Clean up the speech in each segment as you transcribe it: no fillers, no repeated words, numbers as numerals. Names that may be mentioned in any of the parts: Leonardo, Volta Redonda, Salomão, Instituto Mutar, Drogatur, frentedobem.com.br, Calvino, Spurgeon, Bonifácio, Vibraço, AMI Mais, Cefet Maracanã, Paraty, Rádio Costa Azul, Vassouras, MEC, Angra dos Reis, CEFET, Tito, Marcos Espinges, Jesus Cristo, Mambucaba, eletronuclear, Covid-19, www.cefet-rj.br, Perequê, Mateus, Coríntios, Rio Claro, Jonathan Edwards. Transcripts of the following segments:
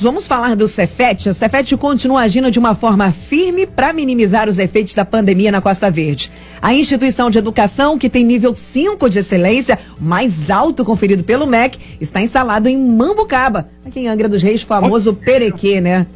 Vamos falar do Cefet. O Cefet continua agindo de uma forma firme para minimizar os efeitos da pandemia na Costa Verde. A instituição de educação, que tem nível 5 de excelência, mais alto conferido pelo MEC, está instalado em Mambucaba, aqui em Angra dos Reis, famoso Perequê, né?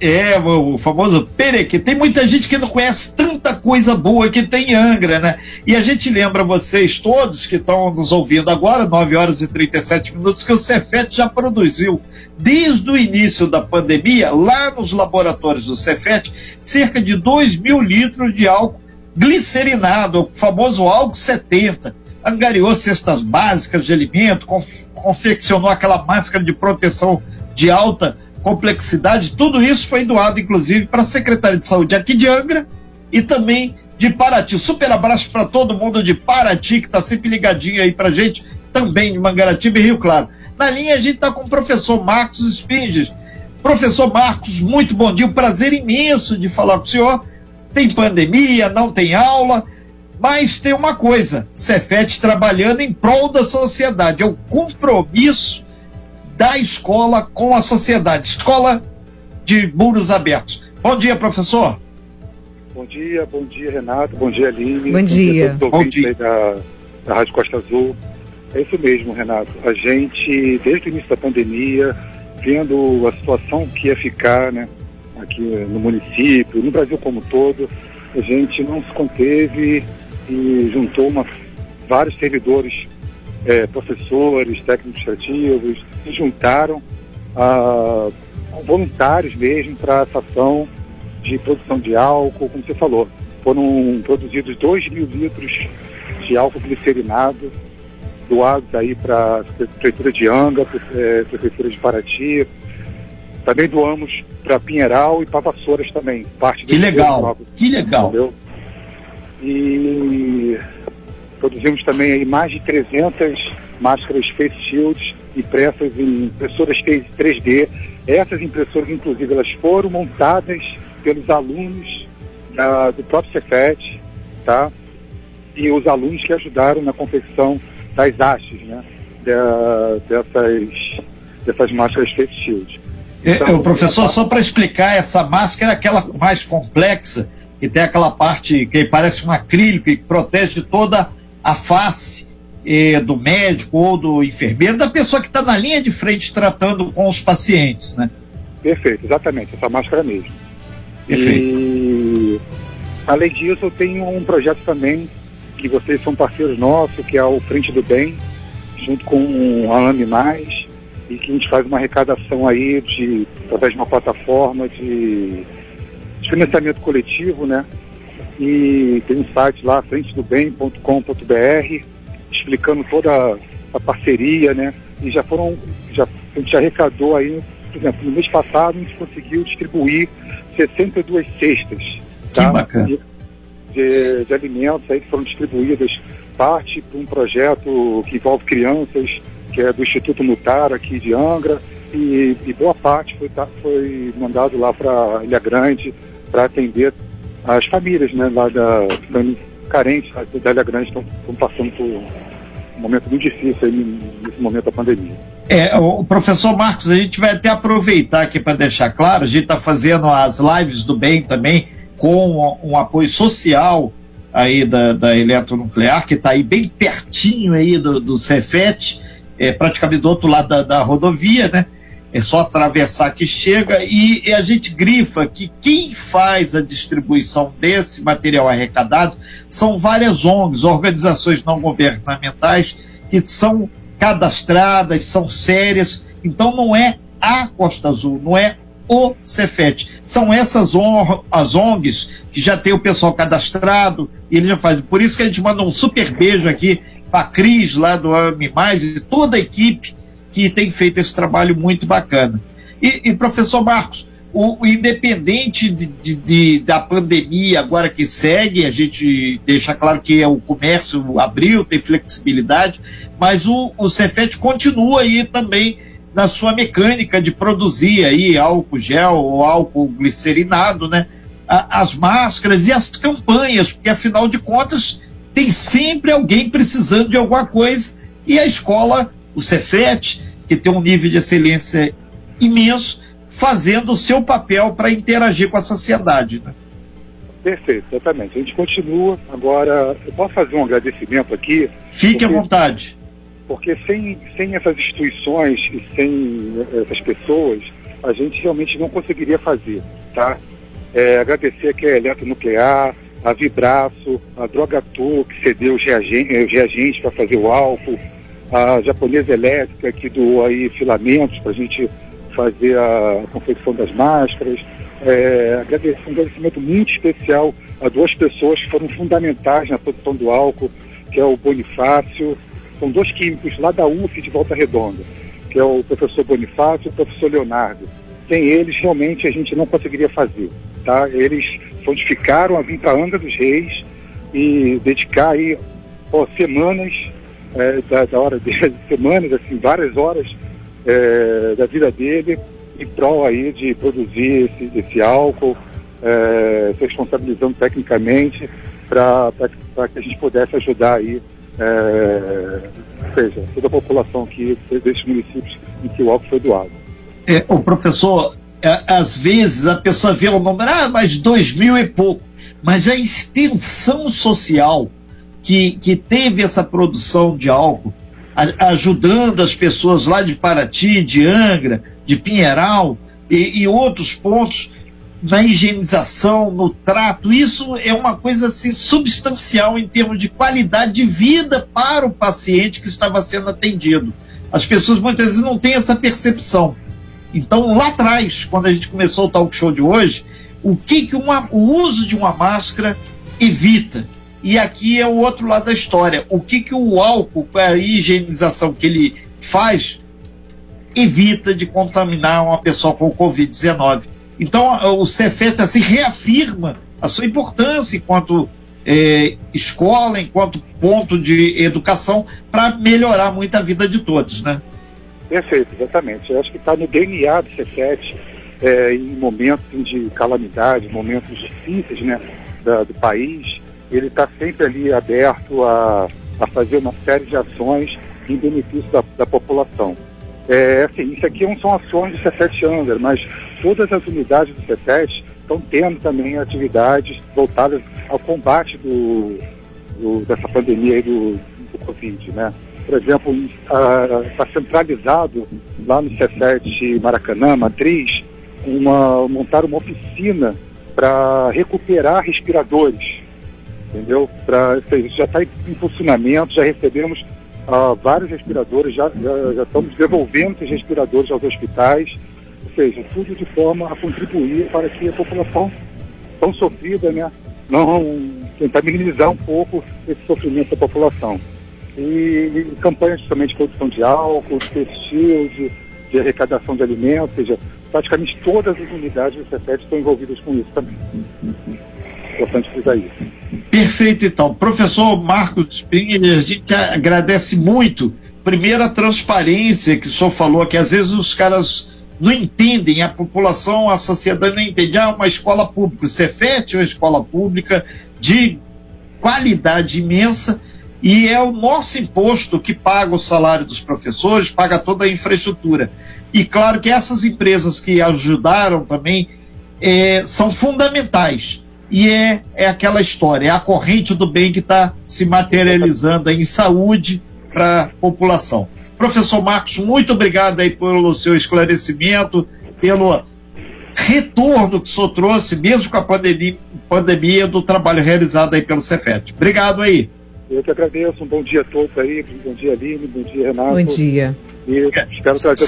É, o famoso Perequê. Tem muita gente que não conhece tanta coisa boa que tem em Angra, né? E a gente lembra vocês todos que estão nos ouvindo agora, 9 horas e 37 minutos, que o Cefet já produziu, desde o início da pandemia, lá nos laboratórios do Cefet, cerca de 2 mil litros de álcool glicerinado, o famoso álcool 70. Angariou cestas básicas de alimento, confeccionou aquela máscara de proteção de alta complexidade, tudo isso foi doado inclusive para a Secretaria de Saúde aqui de Angra e também de Paraty. Super abraço para todo mundo de Paraty que está sempre ligadinho aí para a gente, também de Mangaratiba e Rio Claro. Na linha a gente está com o professor Marcos Espinges. Professor Marcos, muito bom dia, um prazer imenso de falar com o senhor. Tem pandemia, não tem aula, mas tem uma coisa, Cefet trabalhando em prol da sociedade, é o compromisso da escola com a sociedade, escola de muros abertos. Bom dia, professor. Bom dia, Renato, bom dia, Aline. Bom dia. Bom dia. Da Rádio Costa Azul. É isso mesmo, Renato. A gente, desde o início da pandemia, vendo a situação que ia ficar, né, aqui no município, no Brasil como um todo, a gente não se conteve e juntou vários servidores, professores, técnicos administrativos, se juntaram a voluntários mesmo para essa ação de produção de álcool, como você falou. Foram produzidos 2 mil litros de álcool glicerinado, doados aí para a Prefeitura de Angra, Prefeitura de Paraty. Também doamos para Pinheiral e para Vassouras também. Parte que legal, que legal. Entendeu? E produzimos também aí mais de 300 máscaras face shields impressas em impressoras 3D. Essas impressoras, inclusive, elas foram montadas pelos alunos do próprio Cefet, tá? E os alunos que ajudaram na confecção das hastes, né? Dessas máscaras face shields. Então, professor, só para explicar, essa máscara é aquela mais complexa, que tem aquela parte que parece um acrílico e que protege de toda a face do médico ou do enfermeiro, da pessoa que está na linha de frente tratando com os pacientes, né? Perfeito, exatamente, essa máscara mesmo. Perfeito. E, além disso, eu tenho um projeto também, que vocês são parceiros nossos, que é o Frente do Bem, junto com a AMI Mais, e que a gente faz uma arrecadação aí, através de uma plataforma de financiamento coletivo, né? E tem um site lá, frentedobem.com.br, explicando toda a parceria, né? E a gente arrecadou aí, por exemplo, no mês passado a gente conseguiu distribuir 62 cestas, tá? De alimentos aí que foram distribuídas, parte para um projeto que envolve crianças, que é do Instituto Mutar aqui de Angra, e boa parte foi mandado lá para Ilha Grande para atender as famílias, né, lá carentes da Ilha Grande, estão passando por um momento muito difícil aí, nesse momento da pandemia. O professor Marcos, a gente vai até aproveitar aqui para deixar claro, a gente está fazendo as lives do bem também, com um apoio social aí da eletronuclear, que está aí bem pertinho aí do Cefet, praticamente do outro lado da rodovia, né? É só atravessar que chega, e a gente grifa que quem faz a distribuição desse material arrecadado são várias ONGs, organizações não governamentais, que são cadastradas, são sérias. Então não é a Costa Azul, não é o Cefet. São essas as ONGs que já tem o pessoal cadastrado e eles já fazem. Por isso que a gente manda um super beijo aqui para a Cris lá do AMI Mais e toda a equipe que tem feito esse trabalho muito bacana. E professor Marcos, independente da pandemia agora que segue, a gente deixa claro que o comércio abriu, tem flexibilidade, mas o Cefet continua aí também na sua mecânica de produzir aí álcool gel ou álcool glicerinado, né? As máscaras e as campanhas, porque afinal de contas tem sempre alguém precisando de alguma coisa, e a escola, o Cefet, que tem um nível de excelência imenso, fazendo o seu papel para interagir com a sociedade, né? Perfeito, exatamente. A gente continua. Agora, eu posso fazer um agradecimento aqui? Fique à vontade. Porque sem essas instituições e sem essas pessoas, a gente realmente não conseguiria fazer, tá? Agradecer aqui a Eletronuclear, a Vibraço, a Drogatur, que cedeu os reagentes para fazer o álcool, a Japonesa Elétrica, que doou aí filamentos para a gente fazer a confecção das máscaras. Um agradecimento muito especial a duas pessoas que foram fundamentais na produção do álcool, que é o Bonifácio. São dois químicos lá da UF de Volta Redonda, que é o professor Bonifácio e o professor Leonardo. Sem eles, realmente, a gente não conseguiria fazer, tá? Eles solidificaram a vir para Angra dos Reis e dedicar aí, semanas, da hora deles, semanas, assim, várias horas da vida dele, em prol aí de produzir esse álcool, se responsabilizando tecnicamente para que a gente pudesse ajudar aí, ou seja, toda a população aqui desses municípios em que o álcool foi doado. O professor, às vezes a pessoa vê o número, mas 2000 é pouco, mas a extensão social que teve essa produção de álcool, ajudando as pessoas lá de Paraty, de Angra, de Pinheiral e outros pontos, na higienização, no trato, isso é uma coisa assim, substancial em termos de qualidade de vida para o paciente que estava sendo atendido. As pessoas muitas vezes não têm essa percepção. Então, lá atrás, quando a gente começou o talk show de hoje, o que o uso de uma máscara evita? E aqui é o outro lado da história. O que o álcool, a higienização que ele faz, evita de contaminar uma pessoa com o Covid-19. Então, o CEFET assim, reafirma a sua importância enquanto escola, enquanto ponto de educação, para melhorar muito a vida de todos, né? Perfeito, exatamente. Eu acho que está no DNA do CEFET, em momentos de calamidade, momentos difíceis, né, do país. Ele está sempre ali aberto a fazer uma série de ações em benefício da população. Isso aqui são ações do Cefet Angra, mas todas as unidades do Cefet estão tendo também atividades voltadas ao combate dessa pandemia aí do Covid, né? Por exemplo, está centralizado lá no Cefet Maracanã, Matriz, montaram uma oficina para recuperar respiradores. Entendeu? Isso já está em funcionamento, já recebemos vários respiradores, já estamos devolvendo esses respiradores aos hospitais, ou seja, tudo de forma a contribuir para que a população tão sofrida, né, não tentar minimizar um pouco esse sofrimento da população. E campanhas também de produção de álcool, de textil, de arrecadação de alimentos, ou seja, praticamente todas as unidades do CEFET estão envolvidas com isso também. Importante frisar isso. Perfeito, então. Professor Marcos Espinges, a gente agradece muito. Primeiro, a transparência que o senhor falou, que às vezes os caras não entendem, a população, a sociedade não entende. Uma escola pública, o CEFET é uma escola pública de qualidade imensa e é o nosso imposto que paga o salário dos professores, paga toda a infraestrutura. E claro que essas empresas que ajudaram também são fundamentais. E é aquela história, é a corrente do bem que está se materializando em saúde para a população. Professor Marcos, muito obrigado aí pelo seu esclarecimento, pelo retorno que o senhor trouxe, mesmo com a pandemia do trabalho realizado aí pelo CEFET. Obrigado aí. Eu que agradeço, um bom dia a todos aí, bom dia Aline, bom dia Renato. Bom dia. E espero trazer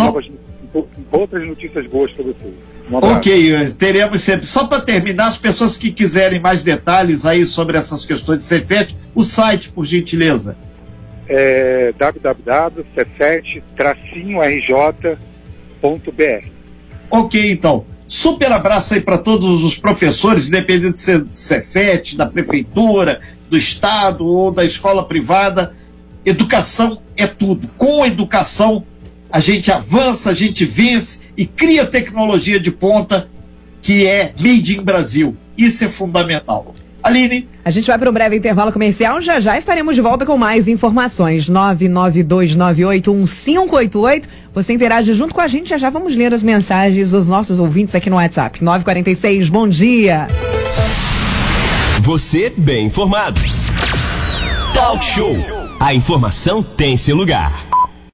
outras notícias boas para vocês. Ok, teremos sempre. Só para terminar, as pessoas que quiserem mais detalhes aí sobre essas questões de CEFET, o site, por gentileza. É www.cefet-rj.br. Ok, então. Super abraço aí para todos os professores, independente se é do CEFET, da prefeitura, do estado ou da escola privada. Educação é tudo. Com educação, a gente avança, a gente vence e cria tecnologia de ponta que é made in Brasil. Isso é fundamental. Aline. A gente vai para um breve intervalo comercial, já já estaremos de volta com mais informações. 992981588. Você interage junto com a gente, já já vamos ler as mensagens dos nossos ouvintes aqui no WhatsApp. 946, bom dia. Você bem informado. Talk Show. A informação tem seu lugar.